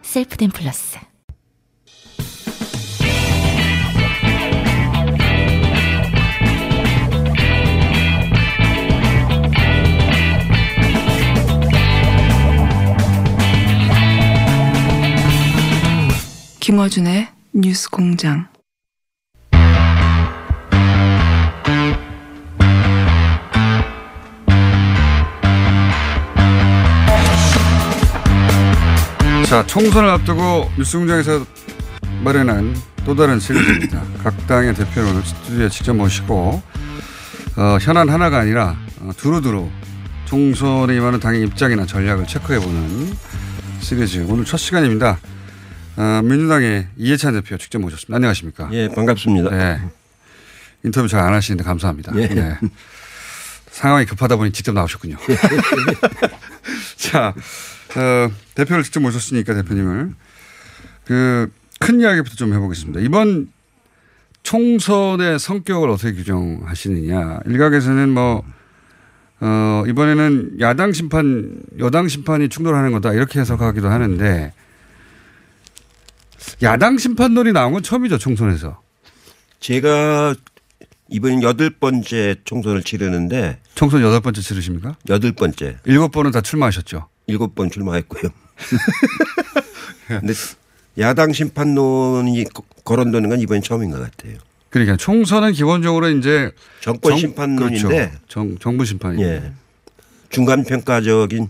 셀프댄플러스. 김어준의 뉴스공장. 자, 총선을 앞두고 뉴스공장에서 마련한 또 다른 시리즈입니다. 각 당의 대표를 오늘 스튜디오에 직접 모시고 현안 하나가 아니라 두루두루 총선에 임하는 당의 입장이나 전략을 체크해보는 시리즈. 오늘 첫 시간입니다. 민주당의 이해찬 대표 직접 모셨습니다. 안녕하십니까? 예, 반갑습니다. 네. 인터뷰 잘 안 하시는데 감사합니다. 예. 네. 상황이 급하다 보니 직접 나오셨군요. 자, 대표를 직접 모셨으니까 대표님을 큰 이야기부터 좀 해보겠습니다. 이번 총선의 성격을 어떻게 규정하시느냐. 일각에서는 이번에는 야당 심판, 여당 심판이 충돌하는 거다 이렇게 해석하기도 하는데. 야당 심판론이 나온 건 처음이죠, 총선에서. 제가 이번 8번째 총선을 치르는데. 총선 8번째 치르십니까? 8번째. 7번은 다 출마하셨죠? 7번 출마했고요. 그런데 야당 심판론이 거론되는 건 이번이 처음인 것 같아요. 그러니까 총선은 기본적으로 이제 정권 심판론인데. 그렇죠. 정부 심판이죠. 예. 중간평가적인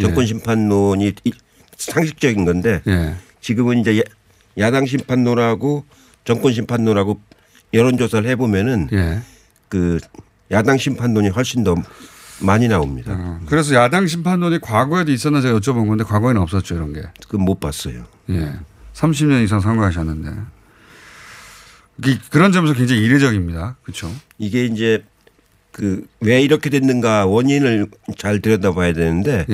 정권 심판론이 상식적인 건데. 예. 지금은 이제 야당 심판론하고 정권 심판론하고 여론조사를 해보면은 야당 심판론이 훨씬 더 많이 나옵니다. 그래서 야당 심판론이 과거에도 있었나 제가 여쭤본 건데 과거에는 없었죠, 이런 게. 그건 못 봤어요. 예. 30년 이상 선거하셨는데. 그런 점에서 굉장히 이례적입니다. 그렇죠. 이게 이제 왜 이렇게 됐는가 원인을 잘 들여다봐야 되는데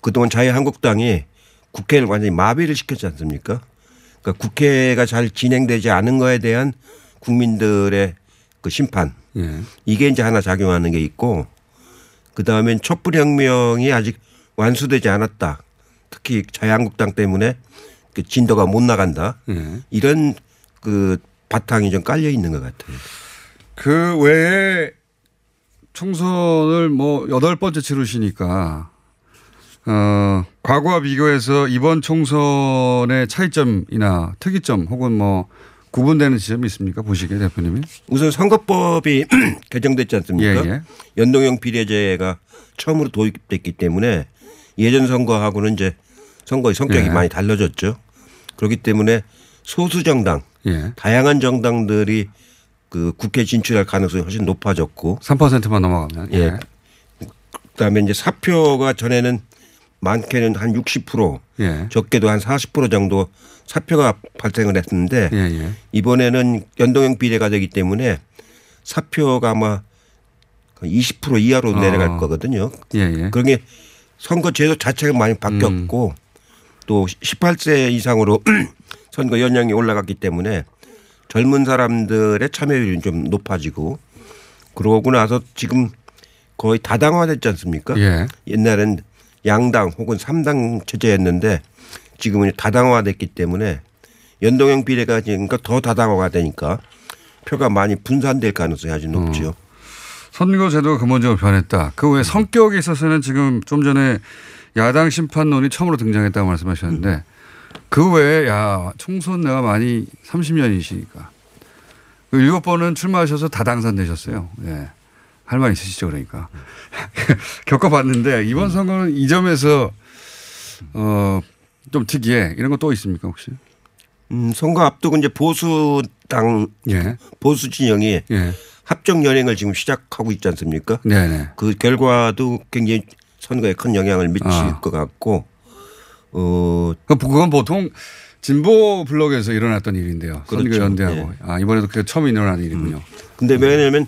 그동안 자유한국당이 국회를 완전히 마비를 시켰지 않습니까? 그러니까 국회가 잘 진행되지 않은 거에 대한 국민들의 그 심판. 예. 이게 이제 하나 작용하는 게 있고 그다음엔 촛불혁명이 아직 완수되지 않았다. 특히 자유한국당 때문에 진도가 못 나간다. 예. 이런 바탕이 좀 깔려 있는 것 같아요. 그 외에 총선을 8번째 치르시니까 과거와 비교해서 이번 총선의 차이점이나 특이점 혹은 구분되는 지점이 있습니까? 보시기에 대표님이. 우선 선거법이 개정됐지 않습니까? 예. 연동형 비례제가 처음으로 도입됐기 때문에 예전 선거하고는 이제 선거의 성격이 많이 달라졌죠. 그렇기 때문에 소수 정당, 다양한 정당들이 국회 진출할 가능성이 훨씬 높아졌고. 3%만 넘어가면. 예. 그다음에 이제 사표가 전에는 많게는 한 60% 적게도 한 40% 정도 사표가 발생을 했는데 이번에는 연동형 비례가 되기 때문에 사표가 아마 20% 이하로 내려갈 거거든요. 그런 게 선거제도 자체가 많이 바뀌었고 또 18세 이상으로 선거 연령이 올라갔기 때문에 젊은 사람들의 참여율이 좀 높아지고 그러고 나서 지금 거의 다당화됐지 않습니까? 옛날엔 양당 혹은 3당 체제였는데 지금은 다당화됐기 때문에 연동형 비례가 되니까 더 다당화가 되니까 표가 많이 분산될 가능성이 아주 높죠. 선거제도가 근본적으로 변했다. 그 외 성격에 있어서는 지금 좀 전에 야당 심판론이 처음으로 등장했다고 말씀하셨는데 그 외에 총선 내가 많이 30년이시니까 7번은 출마하셔서 다당선 되셨어요. 예. 할 말 있으시죠, 그러니까. 겪어봤는데 이번 선거는 이 점에서 좀 특이해. 이런 거 또 있습니까 혹시? 선거 앞두고 이제 보수당 보수 진영이 합정 연행을 지금 시작하고 있지 않습니까? 네네. 그 결과도 굉장히 선거에 큰 영향을 미칠 것 같고. 그건 보통 진보 블록에서 일어났던 일인데요. 그렇죠. 선거 연대하고. 네. 아, 이번에도 그게 처음 일어난 일이군요. 근데 네. 왜냐하면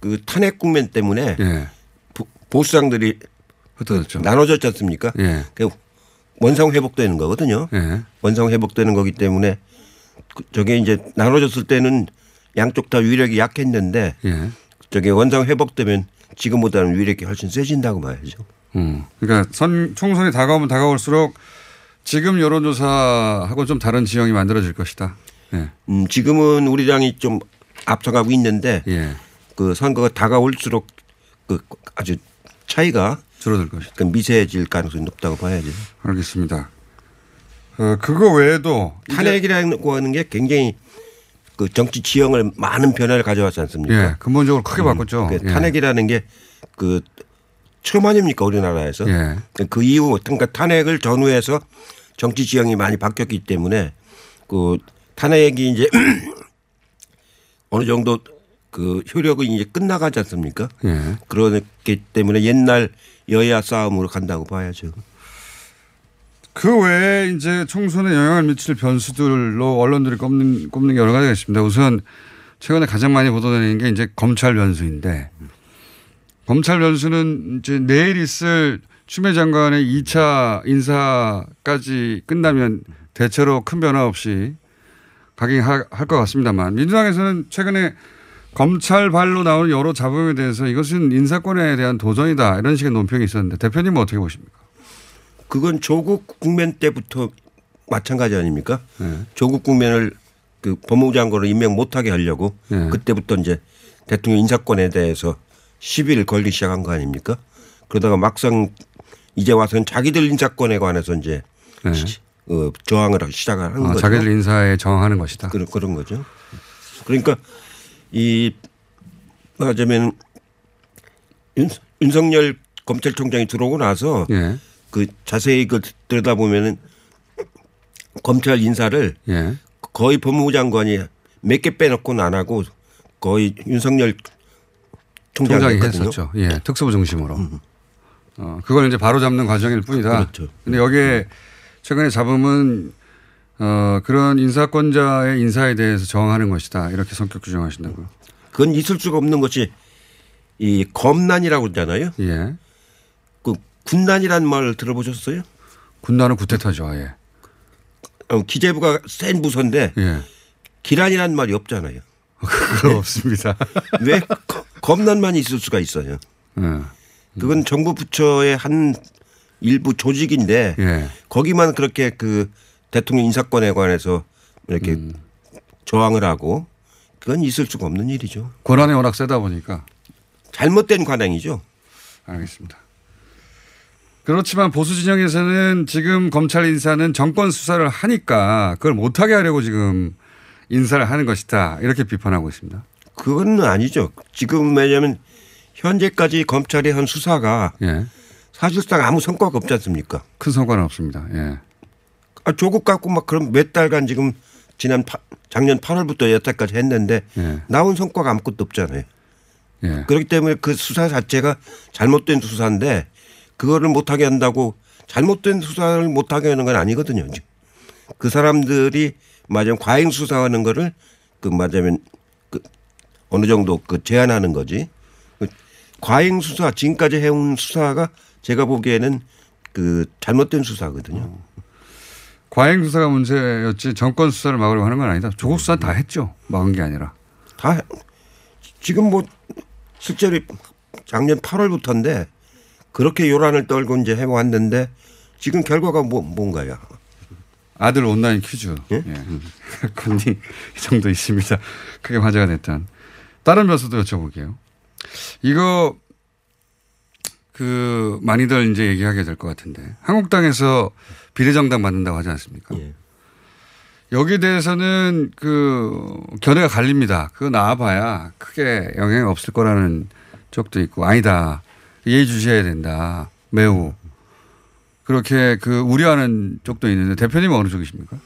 그 탄핵 국면 때문에 네. 보수당들이 흩어졌죠. 나눠졌지 않습니까? 네. 그러니까 원상 회복되는 거거든요. 네. 원상 회복되는 거기 때문에 저게 이제 나눠졌을 때는 양쪽 다 위력이 약했는데 네. 저게 원상 회복되면 지금보다는 위력이 훨씬 세진다고 봐야죠. 그러니까 총선이 다가오면 다가올수록 지금 여론조사하고 좀 다른 지형이 만들어질 것이다. 예. 지금은 우리 당이 좀 앞서가고 있는데 예. 그 선거가 다가올수록 그 아주 차이가 줄어들 것이다. 그러니까 미세해질 가능성이 높다고 봐야죠. 알겠습니다. 그거 외에도 탄핵이라고 하는 게 굉장히 그 정치 지형을 많은 변화를 가져왔지 않습니까? 예. 근본적으로 크게 바꿨죠. 그러니까 예. 탄핵이라는 게 그 처음 아닙니까 우리나라에서. 예. 그 이후 그러니까 탄핵을 전후해서 정치 지형이 많이 바뀌었기 때문에 그 탄핵이 이제 어느 정도 그 효력이 이제 끝나가지 않습니까? 예. 그렇기 때문에 옛날 여야 싸움으로 간다고 봐야죠. 그 외에 이제 총선에 영향을 미칠 변수들로 언론들이 꼽는 게 여러 가지가 있습니다. 우선 최근에 가장 많이 보도되는 게 이제 검찰 변수인데 검찰 변수는 이제 내일 있을 추미애 장관의 2차 인사까지 끝나면 대체로 큰 변화 없이 각인할 것 같습니다만 민주당에서는 최근에 검찰 발로 나오는 여러 잡음에 대해서 이것은 인사권에 대한 도전이다 이런 식의 논평이 있었는데 대표님은 어떻게 보십니까? 그건 조국 국면 때부터 마찬가지 아닙니까? 네. 조국 국면을 그 법무부 장관으로 임명 못하게 하려고 네. 그때부터 이제 대통령 인사권에 대해서 시비를 걸기 시작한 거 아닙니까? 그러다가 막상 이제 와서는 자기들 인사권에 관해서 이제 네. 저항을 시작하는 거죠. 자기들 인사에 저항하는 것이다. 그런 거죠. 그러니까 이 말하자면 윤석열 검찰총장이 들어오고 나서 네. 그 자세히 그 들여다보면은 검찰 인사를 네. 거의 법무부 장관이 몇 개 빼놓고는 안 하고 거의 윤석열 총장이 했었죠. 예, 특수부 중심으로. 그걸 이제 바로 잡는 과정일 뿐이다. 그런데 그렇죠. 여기에 최근에 잡음은 그런 인사권자의 인사에 대해서 저항하는 것이다. 이렇게 성격 규정하신다고요. 그건 있을 수가 없는 것이 이 검난이라고 하잖아요. 예. 그 군난이라는 말을 들어보셨어요? 군난은 구태타죠. 예. 기재부가 센 부서인데 예. 기란이라는 말이 없잖아요. 그건 없습니다. 왜? 검난만 있을 수가 있어요. 그건 정부 부처의 한 일부 조직인데 예. 거기만 그렇게 그 대통령 인사권에 관해서 이렇게 저항을 하고 그건 있을 수가 없는 일이죠. 권한이 워낙 세다 보니까. 잘못된 관행이죠. 알겠습니다. 그렇지만 보수 진영에서는 지금 검찰 인사는 정권 수사를 하니까 그걸 못하게 하려고 지금 인사를 하는 것이다. 이렇게 비판하고 있습니다. 그건 아니죠. 지금 왜냐하면 현재까지 검찰이 한 수사가 예. 사실상 아무 성과가 없지 않습니까? 큰 성과는 없습니다. 예. 아, 조국 갖고 막 그럼 몇 달간 지금 작년 8월부터 여태까지 했는데 예. 나온 성과가 아무것도 없잖아요. 예. 그렇기 때문에 그 수사 자체가 잘못된 수사인데 그거를 못하게 한다고 잘못된 수사를 못하게 하는 건 아니거든요. 그 사람들이 맞으면 과잉 수사하는 거를 그 맞으면 어느 정도 그 제한하는 거지. 과잉 수사, 지금까지 해온 수사가 제가 보기에는 그 잘못된 수사거든요. 과잉 수사가 문제였지 정권 수사를 막으려고 하는 건 아니다. 조국 수사 다 했죠. 막은 게 아니라. 다 지금 뭐 실제로 작년 8월부터인데 그렇게 요란을 떨고 이제 해왔는데 지금 결과가 뭔가요? 아들 온라인 퀴즈. 예? 예. 건이 이 정도 있습니다. 크게 화제가 됐던. 다른 변수도 여쭤볼게요. 이거 많이들 이제 얘기하게 될 것 같은데 한국당에서 비례정당 만든다고 하지 않습니까? 예. 여기에 대해서는 견해가 갈립니다. 그거 나와봐야 크게 영향이 없을 거라는 쪽도 있고 아니다. 예의주시해야 된다. 매우. 그렇게 우려하는 쪽도 있는데 대표님은 어느 쪽이십니까?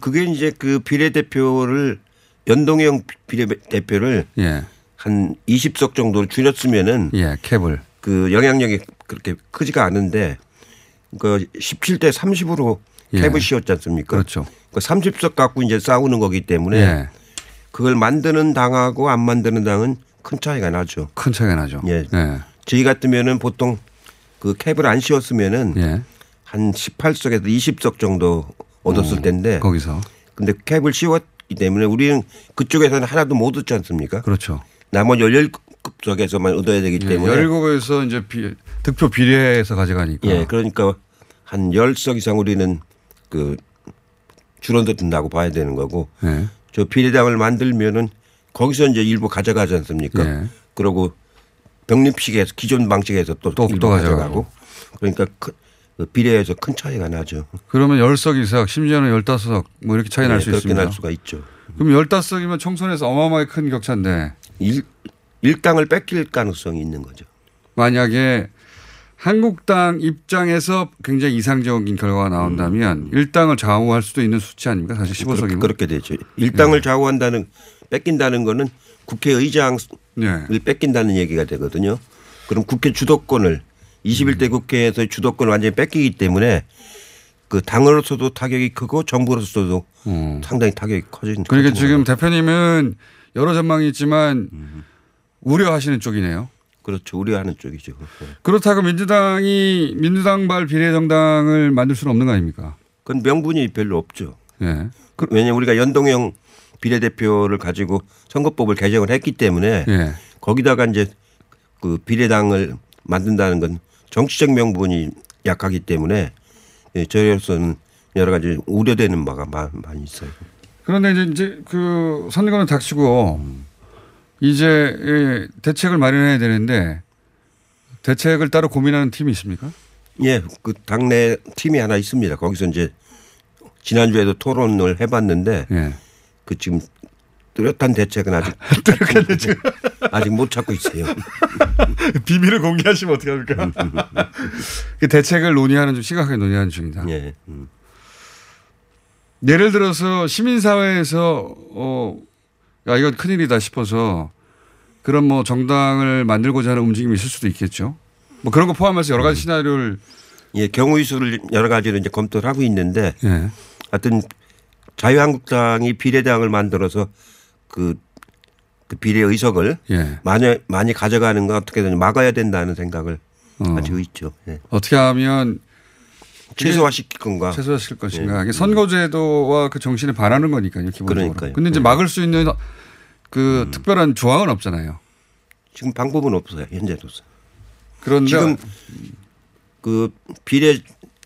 그게 이제 그 비례대표를 연동형 비례대표를 예. 한 20석 정도로 줄였으면은 예, 캡을 영향력이 그렇게 크지가 않은데 17대 30으로 캐브시였지 않습니까? 그렇죠. 그 30석 갖고 이제 싸우는 거기 때문에 예. 그걸 만드는 당하고 안 만드는 당은 큰 차이가 나죠. 큰 차이가 나죠. 예. 예. 저희 같으면은 보통 그 캡을 안 씌웠으면은 예. 한 18석에서 20석 정도 얻었을 텐데 거기서. 근데 캡을 씌웠기 때문에 우리는 그쪽에서는 하나도 못 얻지 않습니까? 그렇죠. 나머지 17석에서만 얻어야 되기 때문에. 예. 17에서 이제 득표 비례해서 가져가니까. 예. 그러니까 한 10석 이상 우리는 그 줄어도 된다고 봐야 되는 거고. 예. 저 비례당을 만들면은 거기서 이제 일부 가져가지 않습니까? 예. 그러고 병립식에서 기존 방식에서 또 일부 가져가고. 그러니까 비례에서 큰 차이가 나죠. 그러면 10석 이상 심지어는 15석 뭐 이렇게 차이 네, 날 수 있습니다. 그렇게 날 수가 있죠. 그럼 15석이면 총선에서 어마어마하게 큰 격차인데. 일당을 뺏길 가능성이 있는 거죠. 만약에 한국당 입장에서 굉장히 이상적인 결과가 나온다면 일당을 좌우할 수도 있는 수치 아닙니까? 사실 15석이면. 그렇게 되죠. 일당을 네. 좌우한다는 뺏긴다는 거는 국회의장을 네. 뺏긴다는 얘기가 되거든요. 그럼 국회 주도권을 21대 국회에서의 주도권을 완전히 뺏기기 때문에 그 당으로서도 타격이 크고 정부로서도 상당히 타격이 커지는. 그러니까 지금 대표님은 여러 전망이 있지만 우려하시는 쪽이네요. 그렇죠. 우려하는 쪽이죠. 그렇다고 민주당이 민주당발 비례정당을 만들 수는 없는 거 아닙니까? 그건 명분이 별로 없죠. 네. 왜냐하면 우리가 연동형 비례대표를 가지고 선거법을 개정을 했기 때문에 네. 거기다가 이제 그 비례당을 만든다는 건 정치적 명분이 약하기 때문에 저희로서는 여러 가지 우려되는 바가 많이 있어요. 그런데 이제 그 선거는 닥치고 이제 대책을 마련해야 되는데 대책을 따로 고민하는 팀이 있습니까? 예, 그 당내 팀이 하나 있습니다. 거기서 이제 지난주에도 토론을 해봤는데 예. 그 지금 뚜렷한 대책은 아직 아직 못 찾고 있어요. 비밀을 공개하시면 어떻게 합니까? 그 대책을 논의하는 중, 심각하게 논의하는 중입니다. 예. 예를 들어서 시민사회에서 야, 이건 큰일이다 싶어서 그런 뭐 정당을 만들고자 하는 움직임이 있을 수도 있겠죠. 뭐 그런 거 포함해서 여러 가지 시나리오를. 예, 경우의 수를 여러 가지로 이제 검토를 하고 있는데. 예. 하여튼 자유한국당이 비례당을 만들어서 그 비례의석을 예. 많이 가져가는 건 어떻게든 막아야 된다는 생각을 가지고 있죠. 예. 어떻게 하면. 최소화시킬 건가? 최소화시킬 것인가? 네. 선거제도와 그 정신에 반하는 거니까요, 기본적으로. 그러니까요. 근데 이제 막을 수 있는 그 특별한 조항은 없잖아요. 지금 방법은 없어요, 현재로서. 그런데 지금 그 비례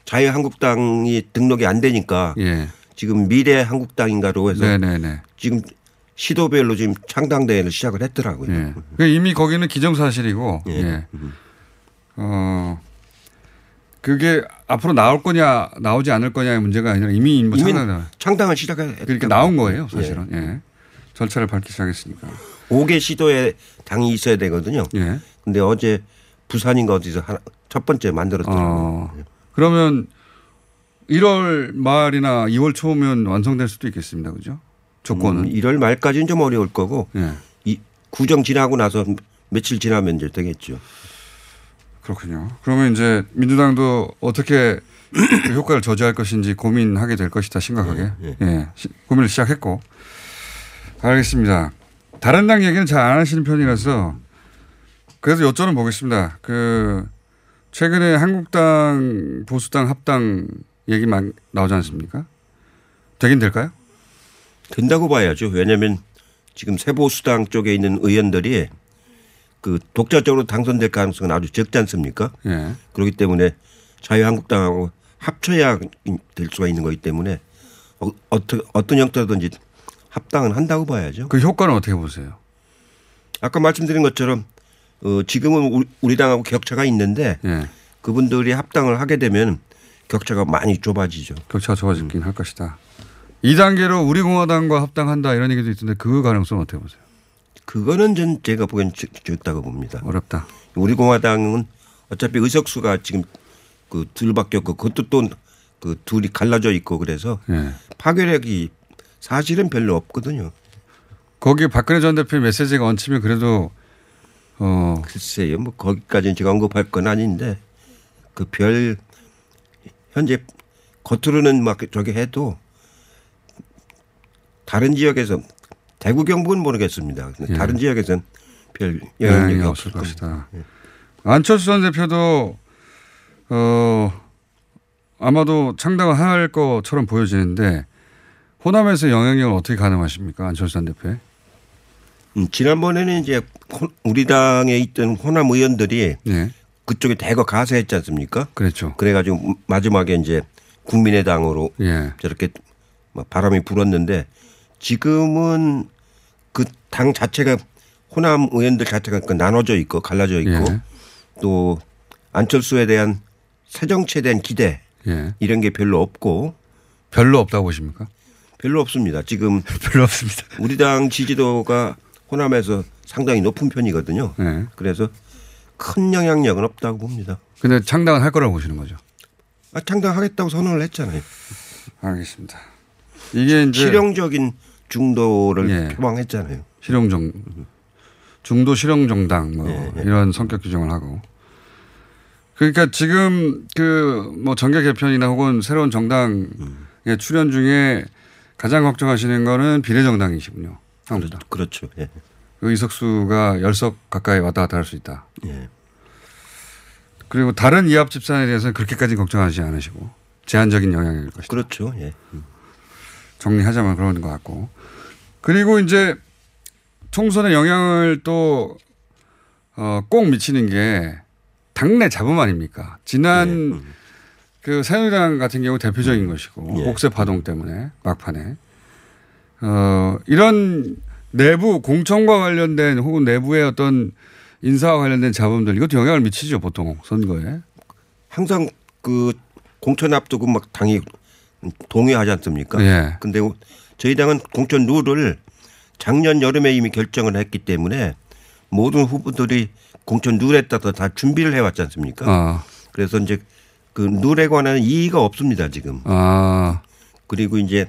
자유한국당이 등록이 안 되니까 예. 지금 미래 한국당인가로 해서 네네네. 지금 시도별로 지금 창당대회를 시작을 했더라고요. 예. 그러니까 이미 거기는 기정사실이고. 예. 예. 그게 앞으로 나올 거냐 나오지 않을 거냐의 문제가 아니라 이미 창당을 시작했다. 그러니까 나온 거예요 사실은. 예. 예. 절차를 밟기 시작했으니까. 5개 시도에 당이 있어야 되거든요. 그런데 예. 어제 부산인가 어디서 첫 번째 만들었더라고요. 예. 그러면 1월 말이나 2월 초면 완성될 수도 있겠습니다. 그죠? 조건은. 1월 말까지는 좀 어려울 거고 예. 이 구정 지나고 나서 며칠 지나면 이제 되겠죠. 그렇군요. 그러면 이제 민주당도 어떻게 그 효과를 저지할 것인지 고민하게 될 것이다. 심각하게. 예, 예. 예. 고민을 시작했고. 알겠습니다. 다른 당 얘기는 잘 안 하시는 편이라서 그래서 여쭤는 보겠습니다. 그 최근에 한국당, 보수당, 합당 얘기만 나오지 않습니까? 되긴 될까요? 된다고 봐야죠. 왜냐하면 지금 새보수당 쪽에 있는 의원들이 그 독자적으로 당선될 가능성은 아주 적지 않습니까? 예. 그렇기 때문에 자유한국당하고 합쳐야 될 수가 있는 거기 때문에 어떤 형태든지 합당은 한다고 봐야죠. 그 효과는 어떻게 보세요? 아까 말씀드린 것처럼 지금은 우리 당하고 격차가 있는데 예. 그분들이 합당을 하게 되면 격차가 많이 좁아지죠. 격차가 좁아지긴 할 것이다. 2단계로 우리공화당과 합당한다 이런 얘기도 있던데 그 가능성은 어떻게 보세요? 그거는 전 제가 보기엔 적다고 봅니다. 어렵다. 우리 공화당은 어차피 의석수가 지금 그 둘밖에 없고 그것도 또 그 둘이 갈라져 있고 그래서 예. 파괴력이 사실은 별로 없거든요. 거기에 박근혜 전 대표의 메시지가 얹히면 그래도 글쎄요. 뭐 거기까지는 제가 언급할 건 아닌데 그 별 현재 겉으로는 막 저기 해도 다른 지역에서 대구 경북은 모르겠습니다. 예. 다른 지역에서는 별 영향력이 없을 것이다. 예. 안철수 전 대표도 아마도 창당할 것처럼 보여지는데 호남에서 영향력을 어떻게 가늠하십니까? 안철수 전 대표에. 지난번에는 이제 우리 당에 있던 호남 의원들이 예. 그쪽에 대거 가세했지 않습니까? 그렇죠. 그래가지고 마지막에 이제 국민의당으로 예. 저렇게 바람이 불었는데 지금은 그 당 자체가 호남 의원들 자체가 나눠져 있고 갈라져 있고 예. 또 안철수에 대한 새 정치에 대한 기대 예. 이런 게 별로 없고. 별로 없다고 보십니까? 별로 없습니다. 지금 별로 없습니다. 우리 당 지지도가 호남에서 상당히 높은 편이거든요. 네. 그래서 큰 영향력은 없다고 봅니다. 그런데 창당은 할 거라고 보시는 거죠? 아, 창당하겠다고 선언을 했잖아요. 알겠습니다. 이게 이제 실용적인 중도를 예. 표방했잖아요. 실용정 중도 실용정당 뭐 예. 이런 성격 규정을 하고. 그러니까 지금 그 뭐 정계 개편이나 혹은 새로운 정당의 출연 중에 가장 걱정하시는 거는 비례정당이시군요. 한국당. 그렇죠. 예. 그 이석수가 10석 가까이 왔다 갔다 할 수 있다. 예. 그리고 다른 이합 집산에 대해서는 그렇게까지 걱정하지 않으시고 제한적인 영향일 것이다. 그렇죠. 예. 정리하자면 그런 것 같고. 그리고 이제 총선에 영향을 또 꼭 미치는 게 당내 잡음 아닙니까? 지난 그 새누리당 같은 경우 대표적인 것이고 예. 복세 파동 때문에 막판에 이런 내부 공천과 관련된 혹은 내부의 어떤 인사와 관련된 잡음들 이것도 영향을 미치죠 보통 선거에. 항상 그 공천 앞두고 막 당이 동의하지 않습니까? 예. 근데 저희 당은 공천 룰을 작년 여름에 이미 결정을 했기 때문에 모든 후보들이 공천 룰에 따라서 다 준비를 해왔지 않습니까? 그래서 이제 그 룰에 관한 이의가 없습니다 지금. 그리고 이제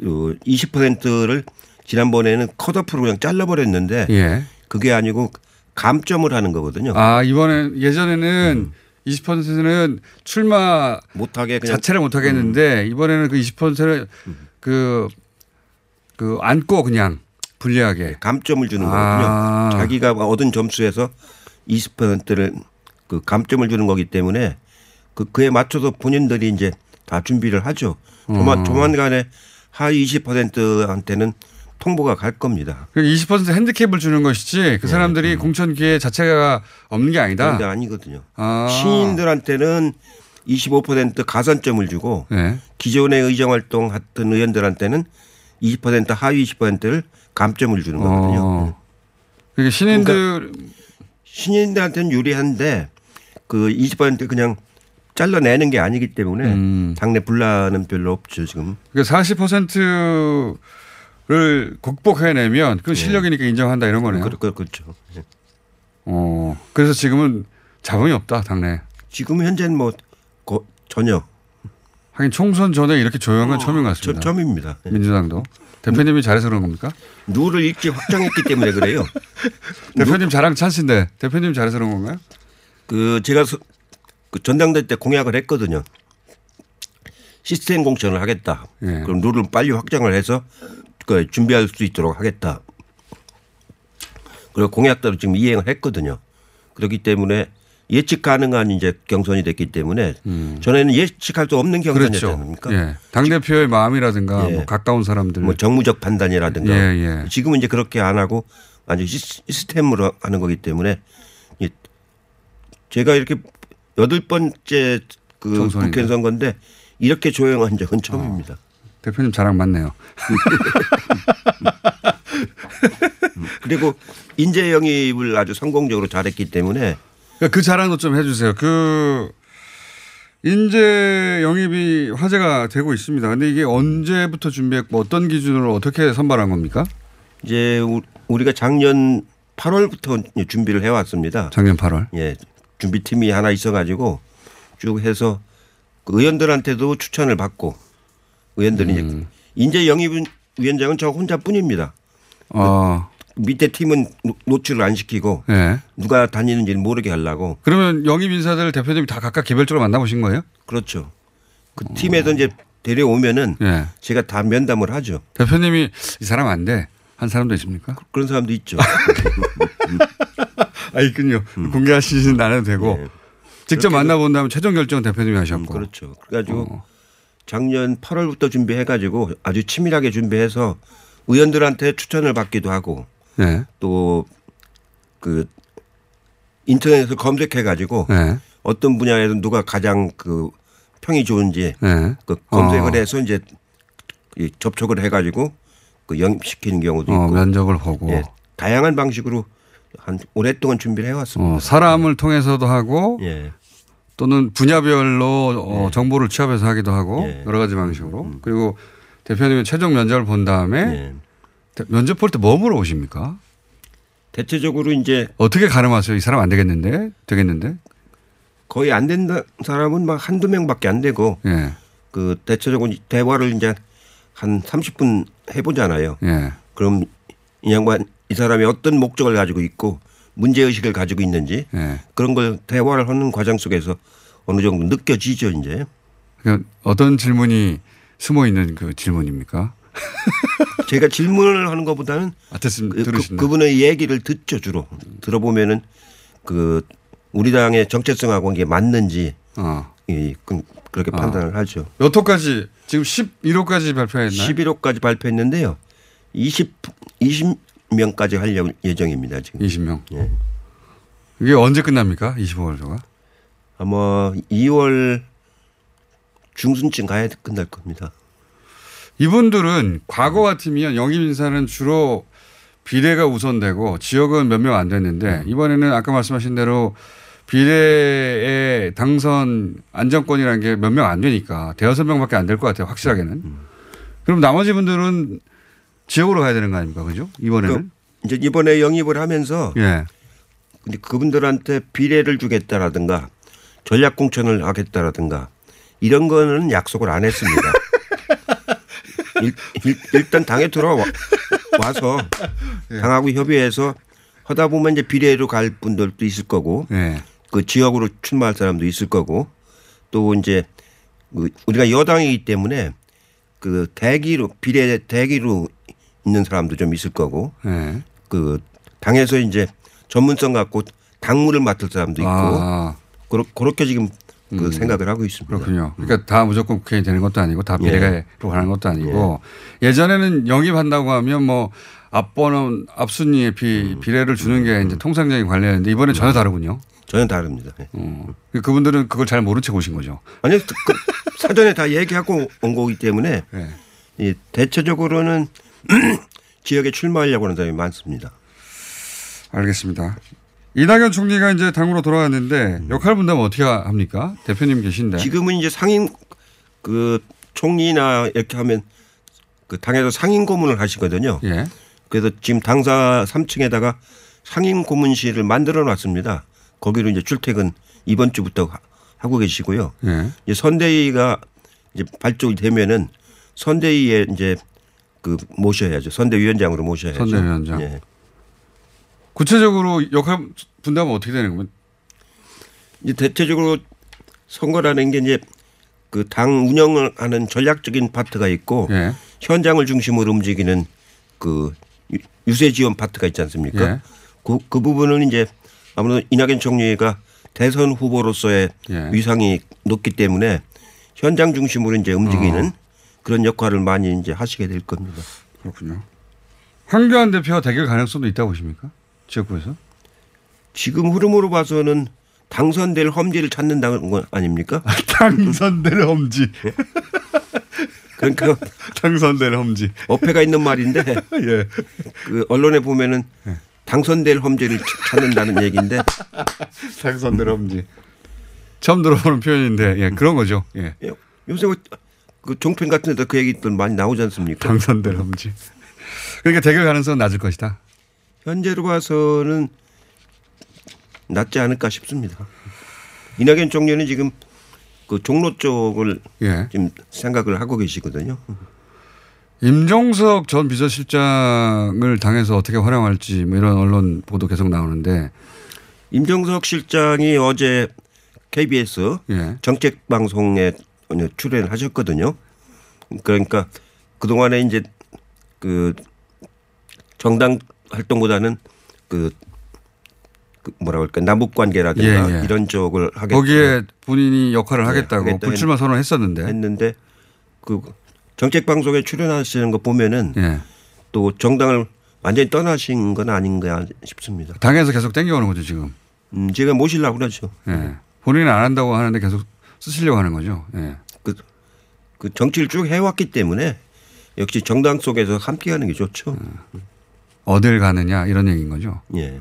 20%를 지난번에는 컷오프로 그냥 잘라버렸는데 예. 그게 아니고 감점을 하는 거거든요. 이번에 예전에는 20%는 출마 못하게 그냥 자체를 못하게 했는데 이번에는 그 20%를 그 안고 그냥 불리하게 감점을 주는 거거든요. 자기가 얻은 점수에서 20%를 그 감점을 주는 거기 때문에. 그에 맞춰서 본인들이 이제 다 준비를 하죠. 조만간에 하위 20%한테는 통보가 갈 겁니다. 20% 핸디캡을 주는 것이지 그 사람들이 공천 기회 자체가 없는 게 아니다. 그런데 아니거든요. 신인들한테는 25% 가산점을 주고 네. 기존의 의정활동 했던 의원들한테는 20% 하위 20%를 감점을 주는 거거든요. 그러니까 신인들한테는 유리한데 그 20% 그냥 잘라내는 게 아니기 때문에 당내 분란은 별로 없죠 지금. 그러니까 40%를 극복해내면 그 실력이니까 예. 인정한다 이런 거네요. 그렇죠. 예. 그래서 지금은 잡음이 없다 당내. 지금 현재는 뭐 전혀. 하긴 총선 전에 이렇게 조용한 건 처음인 것 같습니다. 처음입니다. 예. 민주당도. 대표님이 잘해서 그런 겁니까? 룰을 일찍 확정했기 때문에 그래요. 대표님 자랑 찬스인데 대표님 잘해서 그런 건가요? 그 제가 그 전당대회 때 공약을 했거든요. 시스템 공천을 하겠다. 예. 그럼 룰을 빨리 확정을 해서 그 준비할 수 있도록 하겠다. 그리고 공약대로 지금 이행을 했거든요. 그렇기 때문에 예측 가능한 이제 경선이 됐기 때문에 전에는 예측할 수 없는 경선이었지 않습니까? 그렇죠. 예. 당대표의 마음이라든가 예. 뭐 가까운 사람들. 뭐 정무적 판단이라든가. 예. 지금은 이제 그렇게 안 하고 아주 시스템으로 하는 거기 때문에 제가 이렇게 8번째 그 국회 선거인데 이렇게 조용한 적은 처음입니다. 대표님 자랑 맞네요. 그리고 인재 영입을 아주 성공적으로 잘했기 때문에 그 자랑도 좀 해주세요. 그 인재 영입이 화제가 되고 있습니다. 그런데 이게 언제부터 준비했고 어떤 기준으로 어떻게 선발한 겁니까? 이제 우리가 작년 8월부터 준비를 해왔습니다. 작년 8월. 예. 준비팀이 하나 있어가지고 쭉 해서 의원들한테도 추천을 받고 의원들이 인재 영입위원장은 저 혼자뿐입니다. 그 밑에 팀은 노출을 안 시키고 네. 누가 다니는지 모르게 하려고. 그러면 영입 인사들 대표님이 다 각각 개별적으로 만나보신 거예요? 그렇죠. 그 팀에서 이제 데려오면은 네. 제가 다 면담을 하죠. 대표님이 이 사람 안 돼 한 사람도 있습니까? 그런 사람도 있죠. 아 있군요. 공개하시진 않아도 되고 네. 직접 만나본다면 최종 결정은 대표님이 하셨고. 그렇죠. 그래가지고 작년 8월부터 준비해가지고 아주 치밀하게 준비해서 의원들한테 추천을 받기도 하고 네. 또 그 인터넷에서 검색해가지고 네. 어떤 분야에서 누가 가장 그 평이 좋은지 네. 그 검색을 해서 이제 접촉을 해가지고 그 영입시키는 경우도 있고 면접을 보고 예, 다양한 방식으로 한 오랫동안 준비를 해왔습니다. 사람을 통해서도 하고 예. 또는 분야별로 정보를 취합해서 하기도 하고 여러 가지 방식으로 그리고 대표님은 최종 면접을 본 다음에 면접 볼 때 뭐 물어보십니까? 대체적으로 이제 어떻게 가늠하세요? 이 사람 안 되겠는데? 되겠는데? 거의 안 된다 사람은 막 한두 명밖에 안 되고 예. 그 대체적으로 대화를 이제 한 30분 해보잖아요. 예. 그럼 이 양반 이 사람이 어떤 목적을 가지고 있고 문제의식을 가지고 있는지 예. 그런 걸 대화를 하는 과정 속에서 어느 정도 느껴지죠 이제. 그러니까 어떤 질문이 숨어 있는 그 질문입니까? 제가 질문을 하는 것보다는 그분의 얘기를 듣죠 주로. 들어보면은 그 우리 당의 정체성하고 이게 맞는지 그렇게 판단을 하죠. 몇 호까지 지금 11호까지 발표했나요? 11호까지 발표했는데요. 20명까지 할 예정입니다. 지금. 20명. 예. 이게 언제 끝납니까? 25월조가? 아마 2월 중순쯤 가야 끝날 겁니다. 이분들은 과거 같으면 영입 인사는 주로 비례가 우선되고 지역은 몇 명 안 됐는데 이번에는 아까 말씀하신 대로 비례의 당선 안정권이라는 게 몇 명 안 되니까 대여섯 명밖에 안 될 것 같아요. 확실하게는. 그럼 나머지 분들은 지역으로 가야 되는 거 아닙니까? 그죠? 이번에는. 이제 이번에 영입을 하면서 예. 근데 그분들한테 비례를 주겠다라든가 전략공천을 하겠다라든가 이런 거는 약속을 안 했습니다. 일단 당에 들어와서 당하고 협의해서 하다 보면 이제 비례로 갈 분들도 있을 거고 네. 그 지역으로 출마할 사람도 있을 거고 또 이제 우리가 여당이기 때문에 그 대기로 비례 대기로 있는 사람도 좀 있을 거고 네. 그 당에서 이제 전문성 갖고 당무를 맡을 사람도 있고 그렇게 지금 그 생각을 하고 있습니다. 그렇군요. 그러니까 다 무조건 국회의원이 되는 것도 아니고 다 비례로 가는 것도 아니고 예전에는 영입한다고 하면 뭐 앞번호 앞순위에 비례를 주는 게 이제 통상적인 관례였는데 이번엔 전혀 다르군요. 전혀 다릅니다. 네. 그분들은 그걸 잘 모른 채 오신 거죠. 아니요. 그 사전에 다 얘기하고 온 거기 때문에 네. 이 대체적으로는 지역에 출마하려고 하는 사람이 많습니다. 알겠습니다. 이낙연 총리가 이제 당으로 돌아왔는데 역할 분담은 어떻게 합니까? 대표님 계신데. 지금은 이제 상임 그 총리나 이렇게 하면 그 당에서 상임 고문을 하시거든요. 예. 그래서 지금 당사 3층에다가 상임 고문실을 만들어 놨습니다. 거기로 이제 출퇴근 이번 주부터 하고 계시고요. 예. 이제 선대위가 이제 발족이 되면은 선대위에 이제 그 모셔야죠. 선대위원장으로 모셔야죠. 선대위원장. 예. 구체적으로 역할 분담은 어떻게 되는 겁니까? 이제 대체적으로 선거라는 게 이제 그 당 운영을 하는 전략적인 파트가 있고 예. 현장을 중심으로 움직이는 그 유세 지원 파트가 있지 않습니까? 예. 그 부분은 이제 아무래도 이낙연 총리가 대선 후보로서의 예. 위상이 높기 때문에 현장 중심으로 이제 움직이는 그런 역할을 많이 이제 하시게 될 겁니다. 그렇군요. 황교안 대표와 대결 가능성도 있다고 보십니까? 지역구에서? 지금 흐름으로 봐서는 당선될 험지를 찾는다는 건 아닙니까? 당선될 험지. 그러니까 당선될 험지. 어폐가 있는 말인데 예. 그 언론에 보면은 당선될 험지를 찾는다는 얘기인데 당선될 험지. 처음 들어보는 표현인데 예, 그런 거죠. 예. 요새 그 종편 같은 데도 그 얘기들 많이 나오지 않습니까? 당선될 험지. 그러니까 대결 가능성은 낮을 것이다. 현재로 봐서는 낫지 않을까 싶습니다. 이낙연 총리는 지금 그 종로 쪽을 예. 지금 생각을 하고 계시거든요. 임종석 전 비서실장을 당해서 어떻게 활용할지 뭐 이런 언론 보도 계속 나오는데 임종석 실장이 어제 KBS 예. 정책방송에 출연하셨거든요. 그러니까 그동안에 이제 그 정당 활동보다는 그 뭐라 그럴까 남북 관계라든가 예, 예. 이런 쪽을 하겠다. 거기에 본인이 역할을 하겠다고 불출마 선언했었는데. 했는데 그 정책 방송에 출연하시는 거 보면은 예. 또 정당을 완전히 떠나신 건 아닌가 싶습니다. 당에서 계속 땡겨오는 거죠 지금. 제가 모시려고 그러죠. 예. 본인은 안 한다고 하는데 계속 쓰시려고 하는 거죠. 예. 그 정치를 쭉 해왔기 때문에 역시 정당 속에서 함께하는 게 좋죠. 예. 어딜 가느냐 이런 얘기인 거죠. 예.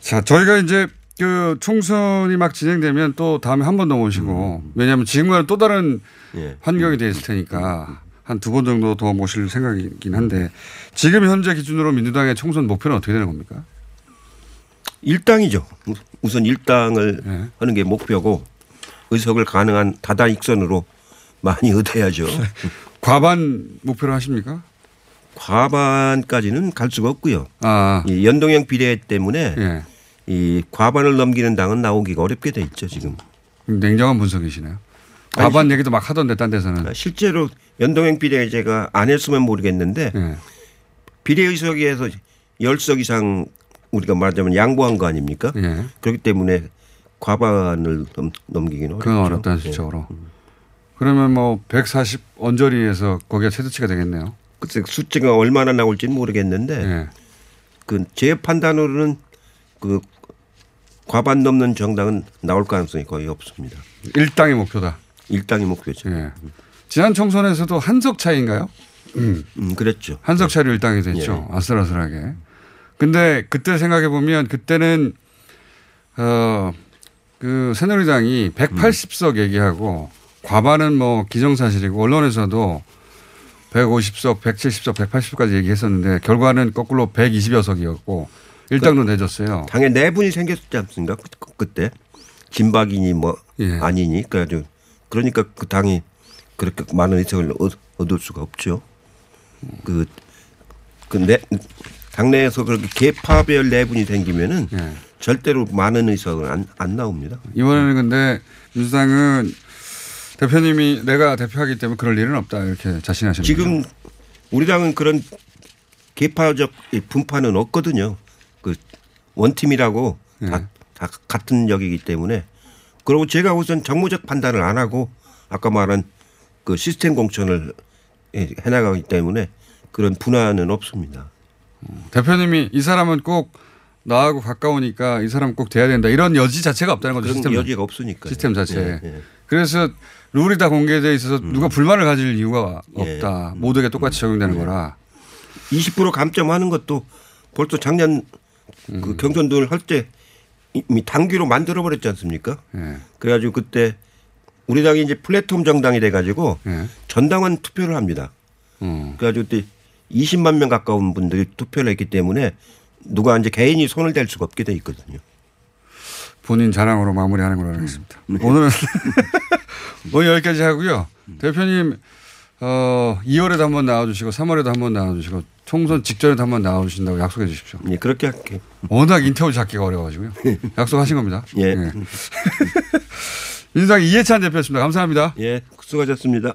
자, 저희가 이제 그 총선이 막 진행되면 또 다음에 한 번 더 모시고 왜냐하면 지금과는 또 다른 예. 환경이 되어 있을 테니까 한 두 번 정도 더 모실 생각이긴 한데 지금 현재 기준으로 민주당의 총선 목표는 어떻게 되는 겁니까? 일당이죠. 우선 일당을 예. 하는 게 목표고 의석을 가능한 다다익선으로 많이 얻어야죠. 과반 목표를 하십니까? 과반까지는 갈 수가 없고요. 아. 이 연동형 비례 때문에 예. 이 과반을 넘기는 당은 나오기가 어렵게 돼 있죠 지금. 냉정한 분석이시네요. 과반 아니, 얘기도 막 하던데 딴 데서는. 실제로 연동형 비례 제가 안 했으면 모르겠는데 예. 비례의석에서 10석 이상 우리가 말하자면 양보한 거 아닙니까? 예. 그렇기 때문에 과반을 넘기기는 어렵죠. 그건 어렵다는 수적으로. 예. 그러면 뭐 140 언저리에서 거기가 최대치가 되겠네요. 글쎄 숫자가 얼마나 나올지는 모르겠는데 네. 그 제 판단으로는 그 과반 넘는 정당은 나올 가능성이 거의 없습니다. 일당의 목표다. 일당의 목표죠. 네. 지난 총선에서도 한석 차이인가요? 그랬죠. 한석 차이로 일당이 됐죠. 네. 아슬아슬하게. 근데 그때 생각해 보면 그때는 그 새누리당이 180석 얘기하고 과반은 뭐 기정사실이고 언론에서도 150석, 170석, 180석까지 얘기했었는데 결과는 거꾸로 120여석이었고 일당도 내줬어요. 당에 내분이 생겼지 않습니까? 그때 진박이니 뭐 예. 아니니 그러니까 그 당이 그렇게 많은 의석을 얻을 수가 없죠. 그 당내에서 그렇게 계파별 내분이 생기면은 예. 절대로 많은 의석은 안 나옵니다. 이번에는 근데 민주당은 대표님이 내가 대표하기 때문에 그럴 일은 없다 이렇게 자신하십니다. 지금 우리 당은 그런 계파적 분파는 없거든요. 그 원팀이라고 네. 다 같은 역이기 때문에 그리고 제가 우선 정무적 판단을 안 하고 아까 말한 그 시스템 공천을 해나가기 때문에 그런 분화는 없습니다. 대표님이 이 사람은 꼭 나하고 가까우니까 이 사람 꼭 돼야 된다 이런 여지 자체가 없다는 거죠. 시스템 여지가 없으니까 시스템 자체에. 예, 예. 그래서 룰이 다 공개되어 있어서 누가 불만을 가질 이유가 없다. 예. 모두에게 똑같이 적용되는 거라. 20% 감점하는 것도 벌써 작년 그 경선도를 할 때 이미 당규로 만들어버렸지 않습니까? 예. 그래가지고 그때 우리 당이 이제 플랫폼 정당이 돼가지고 예. 전당원 투표를 합니다. 그래가지고 그때 20만 명 가까운 분들이 투표를 했기 때문에 누가 이제 개인이 손을 댈 수가 없게 돼 있거든요. 본인 자랑으로 마무리하는 걸로 알겠습니다. 오늘은 오늘 여기까지 하고요. 대표님 2월에도 한번 나와주시고 3월에도 한번 나와주시고 총선 직전에도 한번 나와주신다고 약속해 주십시오. 네, 그렇게 할게요. 워낙 인터뷰 잡기가 어려워가지고요. 약속하신 겁니다. 예. 네. 민주당 이해찬 대표였습니다. 감사합니다. 예, 수고하셨습니다.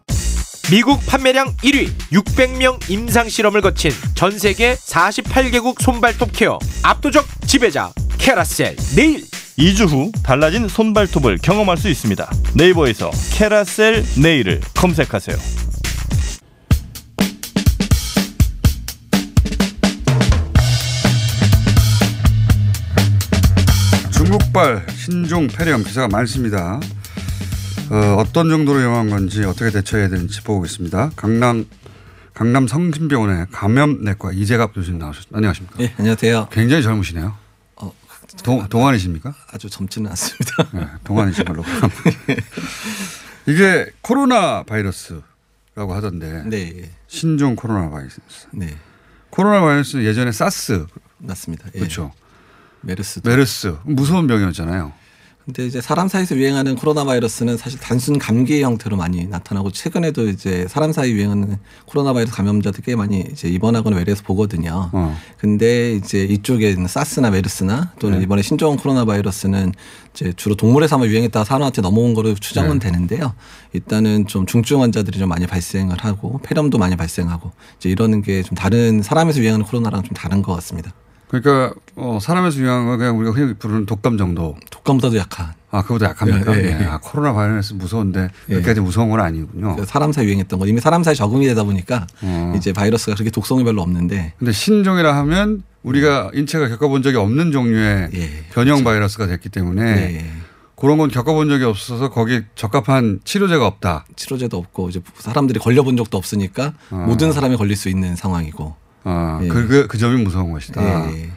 미국 판매량 1위 600명 임상실험을 거친 전세계 48개국 손발톱 케어 압도적 지배자 캐라셀 네일. 2주 후 달라진 손발톱을 경험할 수 있습니다. 네이버에서 캐라셀 네일을 검색하세요. 폭발, 신종, 폐렴 기사가 많습니다. 어떤 정도로 위험한 건지 어떻게 대처해야 되는지 짚어보겠습니다. 강남 성심병원의 감염내과 이재갑 교수님 나오셨습니다. 안녕하십니까? 네, 안녕하세요. 굉장히 젊으시네요. 동안이십니까? 아주 젊지는 않습니다. 네, 동안이신 걸로. 이게 코로나 바이러스라고 하던데. 네. 신종 코로나 바이러스. 네. 코로나 바이러스는 예전에 사스. 맞습니다. 그렇죠. 예. 메르스. 무서운 병이었잖아요. 근데 이제 사람 사이에서 유행하는 코로나 바이러스는 사실 단순 감기의 형태로 많이 나타나고 최근에도 이제 사람 사이 유행하는 코로나 바이러스 감염자들 꽤 많이 이제 입원하거나 외래에서 보거든요. 근데 이제 이쪽에 사스나 메르스나 또는 네. 이번에 신종 코로나 바이러스는 이제 주로 동물에서 아마 유행했다가 사람한테 넘어온 거로 추정은 네. 되는데요. 일단은 좀 중증 환자들이 좀 많이 발생을 하고 폐렴도 많이 발생하고 이제 이러는 게 좀 다른 사람에서 유행하는 코로나랑 좀 다른 것 같습니다. 그러니까 사람에서 유행한 건 그냥 우리가 흔히 부르는 독감 정도. 독감보다도 약한. 아, 그보다 약합니까? 예, 예. 네. 아, 코로나 바이러스 무서운데 그렇게까지 예. 무서운 건 아니군요. 사람 사이 유행했던 거. 이미 사람 사이 적응이 되다 보니까 이제 바이러스가 그렇게 독성이 별로 없는데. 근데 신종이라 하면 우리가 인체가 겪어본 적이 없는 종류의 예. 변형 바이러스가 됐기 때문에 예. 그런 건 겪어본 적이 없어서 거기에 적합한 치료제가 없다. 치료제도 없고 이제 사람들이 걸려본 적도 없으니까 모든 사람이 걸릴 수 있는 상황이고. 예. 그 점이 무서운 것이다. 예.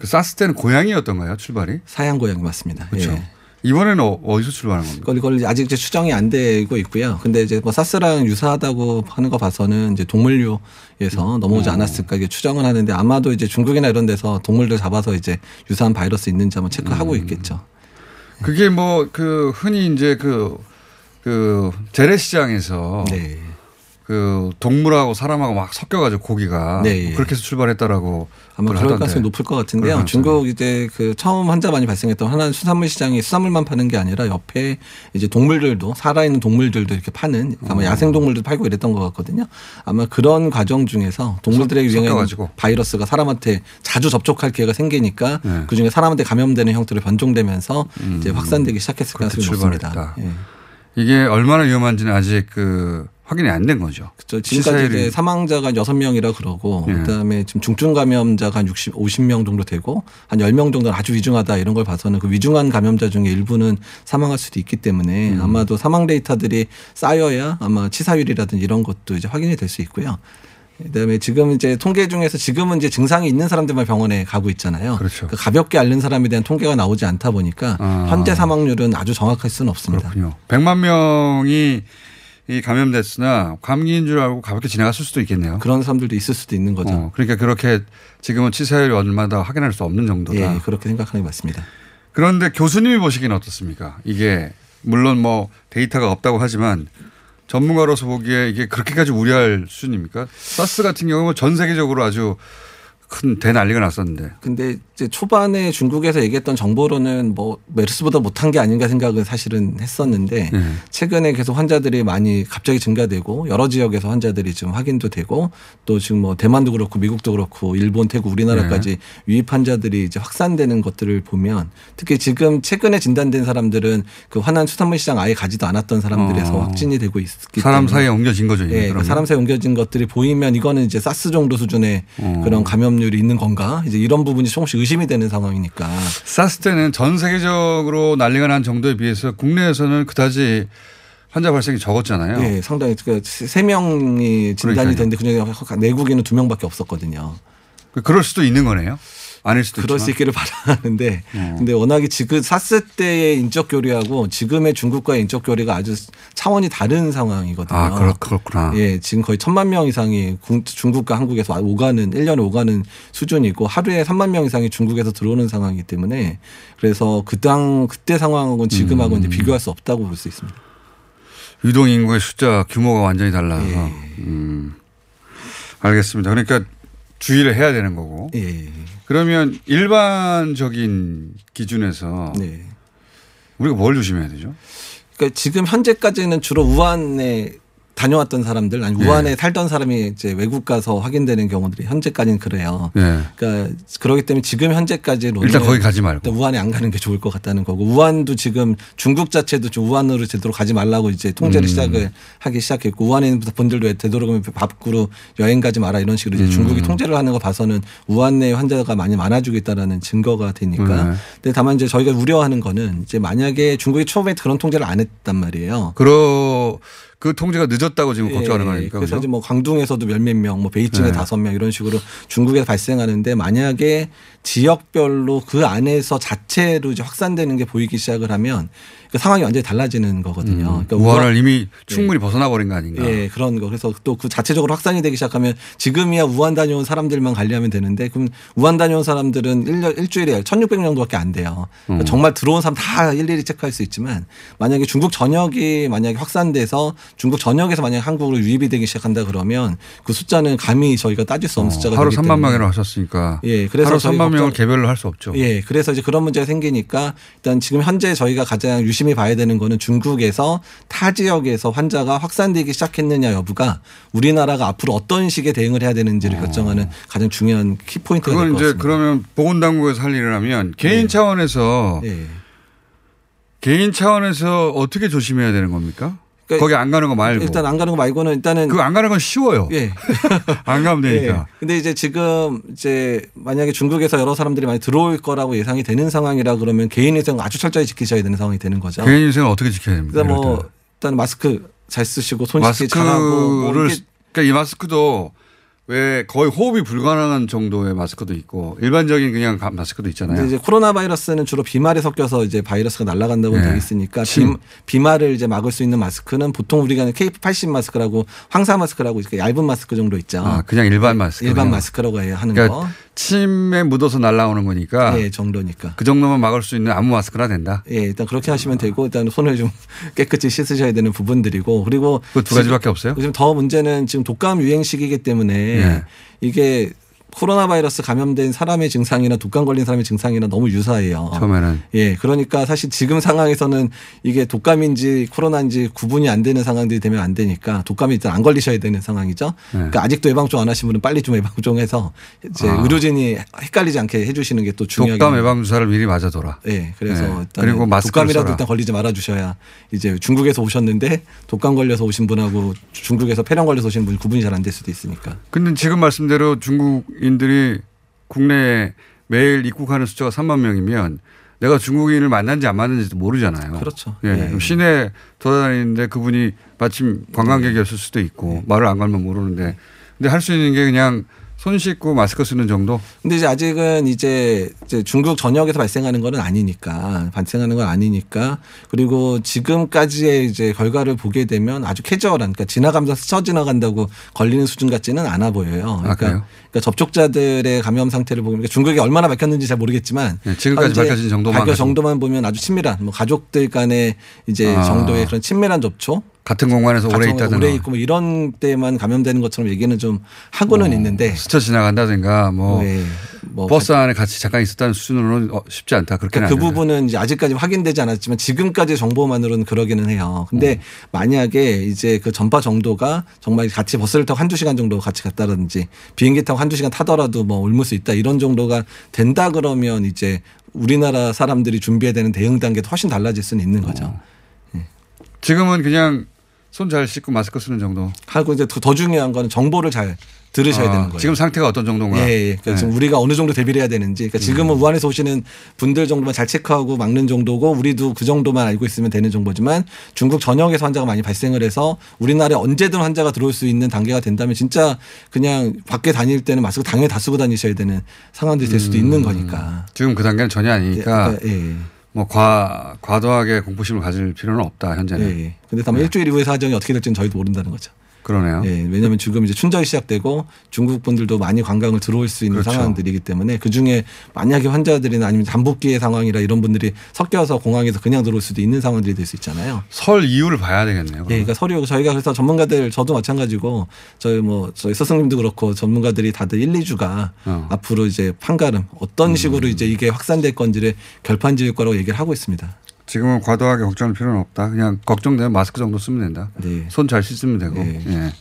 그 사스 때는 고양이였던가요? 출발이? 사양 고양이 맞습니다. 그렇죠. 예. 이번에는 어디서 출발한 겁니까? 이걸 아직 이제 추정이 안 되고 있고요. 근데 이제 뭐 사스랑 유사하다고 하는 거 봐서는 이제 동물류에서 넘어오지 않았을까 이게 추정은 하는데 아마도 이제 중국이나 이런 데서 동물들 잡아서 이제 유사한 바이러스 있는지 한번 체크하고 있겠죠. 그게 뭐 그 흔히 이제 그 재래시장에서. 네. 그 동물하고 사람하고 막 섞여가지고 고기가 네, 예. 그렇게 해서 출발했다라고 아마 그럴 가능성이 높을 것 같은데요. 중국 이제 그 처음 환자 많이 발생했던 하나는 수산물 시장이 수산물만 파는 게 아니라 옆에 이제 동물들도 살아있는 동물들도 이렇게 파는 아마 야생 동물들 팔고 이랬던 것 같거든요. 아마 그런 과정 중에서 동물들의 유행하는 바이러스가 사람한테 자주 접촉할 기회가 생기니까 네. 그 중에 사람한테 감염되는 형태로 변종되면서 이제 확산되기 시작했을 가능성이 높습니다. 예. 이게 얼마나 위험한지는 아직 그 확인이 안 된 거죠. 그렇죠. 지금까지 이제 사망자가 6명이라 그러고 예. 그다음에 지금 중증 감염자가 한 50명 정도 되고 한 10명 정도는 아주 위중하다 이런 걸 봐서는 그 위중한 감염자 중에 일부는 사망할 수도 있기 때문에 아마도 사망 데이터들이 쌓여야 아마 치사율이라든지 이런 것도 이제 확인이 될 수 있고요. 그다음에 지금 이제 통계 중에서 지금은 이제 증상이 있는 사람들만 병원에 가고 있잖아요. 그렇죠. 그러니까 가볍게 앓는 사람에 대한 통계가 나오지 않다 보니까 현재 사망률은 아주 정확할 수는 없습니다. 그렇군요. 100만 명이 이 감염됐으나 감기인 줄 알고 가볍게 지나갔을 수도 있겠네요. 그런 사람들도 있을 수도 있는 거죠. 그러니까 그렇게 지금은 치사율이 얼마나 확인할 수 없는 정도다. 예, 그렇게 생각하는 게 맞습니다. 그런데 교수님이 보시기는 어떻습니까? 이게 물론 뭐 데이터가 없다고 하지만 전문가로서 보기에 이게 그렇게까지 우려할 수준입니까? 사스 같은 경우는 전 세계적으로 아주 큰 대난리가 났었는데. 근데 이제 초반에 중국에서 얘기했던 정보로는 뭐 메르스보다 못한 게 아닌가 생각은 사실은 했었는데 최근에 계속 환자들이 많이 갑자기 증가되고 여러 지역에서 환자들이 지금 확인도 되고 또 지금 뭐 대만도 그렇고 미국도 그렇고 일본, 태국, 우리나라까지 유입 환자들이 이제 확산되는 것들을 보면 특히 지금 최근에 진단된 사람들은 그 화난 수산물 시장 아예 가지도 않았던 사람들에서 확진이 되고 있기 사람 때문에. 사람 사이에 옮겨진 거죠. 예, 그러니까 사람 사이에 옮겨진 것들이 보이면 이거는 이제 사스 정도 수준의 그런 감염 율이 있는 건가? 이제 이런 부분이 조금씩 의심이 되는 상황이니까. 사스 때는 전 세계적으로 난리가 난 정도에 비해서 국내에서는 그다지 환자 발생이 적었잖아요. 네, 상당히 그러니까 3명이 진단이 됐는데 그중에 내국인은 2명밖에 없었거든요. 그럴 수도 있는 거네요. 아닐 수도 그럴 있지만. 수 있기를 바라는데 근데 워낙에 지금 사스 때의 인적 교류하고 지금의 중국과의 인적 교류가 아주 차원이 다른 상황이거든요. 아, 그렇구나. 예, 지금 거의 1,000만 명 이상이 중국과 한국에서 오가는 1년에 오가는 수준이고 하루에 30,000명 이상이 중국에서 들어오는 상황이기 때문에 그래서 그때 상황하고는 지금하고 이제 비교할 수 없다고 볼 수 있습니다. 유동 인구의 숫자 규모가 완전히 달라서. 예. 알겠습니다. 그러니까 주의를 해야 되는 거고. 예. 그러면 일반적인 기준에서 네. 우리가 뭘 조심해야 되죠? 그러니까 지금 현재까지는 주로 우한에 다녀왔던 사람들, 아니 우한에 살던 사람이 이제 외국 가서 확인되는 경우들이 현재까지는 그래요. 그러니까 그렇기 때문에 지금 현재까지는 일단 거기 가지 말고 우한에 안 가는 게 좋을 것 같다는 거고, 우한도 지금 중국 자체도 좀 우한으로 제대로 가지 말라고 이제 통제를 시작을 하기 시작했고, 우한에서부터 본들도 되도록이면 밖으로 여행 가지 마라 이런 식으로 이제 중국이 통제를 하는 거 봐서는 우한 내 환자가 많이 많아지고 있다라는 증거가 되니까. 근데 다만 이제 저희가 우려하는 거는 이제 만약에 중국이 처음에 그런 통제를 안 했단 말이에요. 그 통제가 늦었다고 지금 걱정하는 거니까. 그래서 이제 뭐 광둥에서도 몇몇 명, 뭐 베이징에 5명 이런 식으로 중국에서 발생하는데, 만약에 지역별로 그 안에서 자체로 이제 확산되는 게 보이기 시작을 하면 그 상황이 완전히 달라지는 거거든요. 그러니까 우한을 이미 충분히 벗어나버린 거 아닌가. 그런 거. 그래서 또 그 자체적으로 확산이 되기 시작하면 지금이야 우한 다녀온 사람들만 관리하면 되는데, 그럼 우한 다녀온 사람들은 일주일에 1,600명도밖에 안 돼요. 그러니까 정말 들어온 사람 다 일일이 체크할 수 있지만, 만약에 중국 전역이 만약에 확산돼서 중국 전역에서 만약 한국으로 유입이 되기 시작한다 그러면 그 숫자는 감히 저희가 따질 수 없는 숫자가 되기 때문에. 하루 3만 명이라고 하셨으니까. 그래서 하루 3만 명을 개별로 할 수 없죠. 그래서 이제 그런 문제가 생기니까 일단 지금 현재 저희가 가장 유심히 봐야 되는 거는 중국에서 타 지역에서 환자가 확산되기 시작했느냐 여부가 우리나라가 앞으로 어떤 식의 대응을 해야 되는지를 결정하는 가장 중요한 키포인트가 될 것 같습니다. 그러면 보건당국에서 할 일을 하면 개인 차원에서 개인 차원에서 어떻게 조심해야 되는 겁니까? 그러니까 거기 안 가는 거 말고. 일단 안 가는 거 말고는 일단은. 그 안 가는 건 쉬워요. 안 가면 되니까. 근데 이제 지금 이제 만약에 중국에서 여러 사람들이 많이 들어올 거라고 예상이 되는 상황이라 그러면 개인 위생을 아주 철저히 지키셔야 되는 상황이 되는 거죠. 개인 위생을 어떻게 지켜야 됩니까? 그러니까 뭐 일단 마스크 잘 쓰시고 손 씻기 잘하고. 그러니까 이 마스크도 왜 거의 호흡이 불가능한 정도의 마스크도 있고 일반적인 그냥 마스크도 있잖아요. 이제 코로나 바이러스는 주로 비말에 섞여서 이제 바이러스가 날아간다고 되어 있으니까 비말을 이제 막을 수 있는 마스크는 보통 우리가 KF80 마스크라고 황사 마스크라고 이렇게 얇은 마스크 정도 있죠. 그냥 일반 마스크. 일반 마스크라고 해야 하는 그러니까 거. 침에 묻어서 날아오는 거니까. 정도니까. 그 정도만 막을 수 있는 아무 마스크나 된다. 일단 그렇게 하시면 되고, 일단 손을 좀 깨끗이 씻으셔야 되는 부분들이고, 그리고 그 두 가지밖에 없어요. 지금 더 문제는 지금 독감 유행 시기이기 때문에. 이게 코로나 바이러스 감염된 사람의 증상이나 독감 걸린 사람의 증상이나 너무 유사해요. 처음에는. 그러니까 사실 지금 상황에서는 이게 독감인지 코로나인지 구분이 안 되는 상황들이 되면 안 되니까 독감이 일단 안 걸리셔야 되는 상황이죠. 그러니까 아직도 예방종 안 하신 분은 빨리 좀 예방종해서 이제 의료진이 헷갈리지 않게 해 주시는 게 또 중요해요. 독감 예방주사를 미리 맞아둬라. 그래서 일단 그리고 독감이라도 써라. 일단 걸리지 말아주셔야 이제 중국에서 오셨는데 독감 걸려서 오신 분하고 중국에서 폐렴 걸려서 오신 분 구분이 잘 안 될 수도 있으니까. 근데 지금 말씀대로 중국 인들이 국내에 매일 입국하는 숫자가 3만 명이면 내가 중국인을 만난지 안 만난지도 모르잖아요. 그렇죠. 시내 돌아다니는데 그분이 마침 관광객이었을 수도 있고 말을 안 걸면 모르는데, 근데 할 수 있는 게 그냥 손 씻고 마스크 쓰는 정도? 근데 이제 아직은 이제 중국 전역에서 발생하는 건 아니니까. 그리고 지금까지의 이제 결과를 보게 되면 아주 캐주얼한, 그러니까 지나가면서 스쳐 지나간다고 걸리는 수준 같지는 않아 보여요. 그러니까 접촉자들의 감염 상태를 보면, 그러니까 중국이 얼마나 밝혔는지 잘 모르겠지만 지금까지 밝혀진 정도만 보면 아주 친밀한, 뭐 가족들 간의 이제 정도의 그런 친밀한 접촉. 같은 공간에서 오래 있고 뭐 이런 때만 감염되는 것처럼 얘기는 좀 하고는 있는데, 스쳐 지나간다든가 뭐 버스 안에 같이 잠깐 있었다는 수준으로는 쉽지 않다. 그렇게는 그러니까 그 부분은 이제 아직까지 확인되지 않았지만 지금까지의 정보만으로는 그러기는 해요. 근데 만약에 이제 그 전파 정도가 정말 같이 버스를 타고 1-2시간 정도 같이 갔다든지 비행기 타고 1-2시간 타더라도 뭐 옮을 수 있다 이런 정도가 된다 그러면 이제 우리나라 사람들이 준비해야 되는 대응 단계도 훨씬 달라질 수는 있는 거죠. 지금은 그냥 손 잘 씻고 마스크 쓰는 정도. 하고 이제 더 중요한 건 정보를 잘 들으셔야 되는 거예요. 지금 상태가 어떤 정도인가. 그러니까 지금 우리가 어느 정도 대비를 해야 되는지. 그러니까 지금은 우한에서 오시는 분들 정도만 잘 체크하고 막는 정도고, 우리도 그 정도만 알고 있으면 되는 정보지만, 중국 전역에서 환자가 많이 발생을 해서 우리나라에 언제든 환자가 들어올 수 있는 단계가 된다면 진짜 그냥 밖에 다닐 때는 마스크 당연히 다 쓰고 다니셔야 되는 상황들이 될 수도 있는 거니까. 지금 그 단계는 전혀 아니니까. 뭐 과도하게 공포심을 가질 필요는 없다 현재는. 근데 다만 일주일 이후의 사정이 어떻게 될지는 저희도 모른다는 거죠. 그러네요. 왜냐하면 지금 이제 춘절이 시작되고 중국 분들도 많이 관광을 들어올 수 있는 상황들이기 때문에, 그 중에 만약에 환자들이나 아니면 잠복기의 상황이라 이런 분들이 섞여서 공항에서 그냥 들어올 수도 있는 상황들이 될 수 있잖아요. 설 이유를 봐야 되겠네요. 그러니까 설 이후 저희가 그래서 전문가들, 저도 마찬가지고 저희 스승님도 그렇고 전문가들이 다들 1-2주가 앞으로 이제 판가름 어떤 식으로 이제 이게 확산될 건지를 결판 지을 거라고 얘기를 하고 있습니다. 지금은 과도하게 걱정할 필요는 없다. 그냥 걱정되면 마스크 정도 쓰면 된다. 네. 손 잘 씻으면 되고. 네. 예.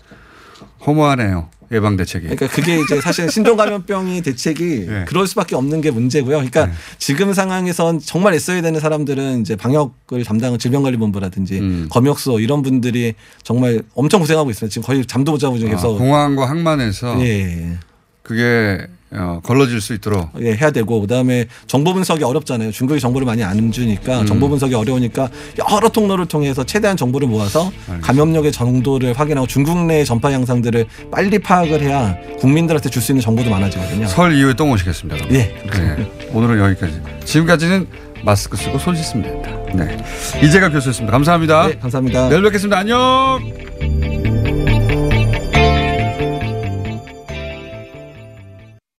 허무하네요. 예방 대책이. 그러니까 그게 이제 사실 신종감염병이 대책이 네. 그럴 수밖에 없는 게 문제고요. 그러니까 네. 지금 상황에선 정말 애써야 되는 사람들은 이제 방역을 담당한 질병관리본부라든지 검역소 이런 분들이 정말 엄청 고생하고 있습니다. 지금 거의 잠도 못 자고 지금 계속. 공항과 항만에서 네. 그게 걸러질 수 있도록 예, 해야 되고 그다음에 정보 분석이 어렵잖아요. 중국이 정보를 많이 안 주니까 정보 분석이 어려우니까 여러 통로를 통해서 최대한 정보를 모아서 알겠습니다. 감염력의 정도를 확인하고 중국 내의 전파 양상들을 빨리 파악을 해야 국민들한테 줄 수 있는 정보도 많아지거든요. 설 이후에 또 모시겠습니다. 예. 네. 오늘은 여기까지. 지금까지는 마스크 쓰고 손 씻으면 된다. 네. 이재갑 교수였습니다. 감사합니다. 네, 감사합니다. 내일 뵙겠습니다. 안녕.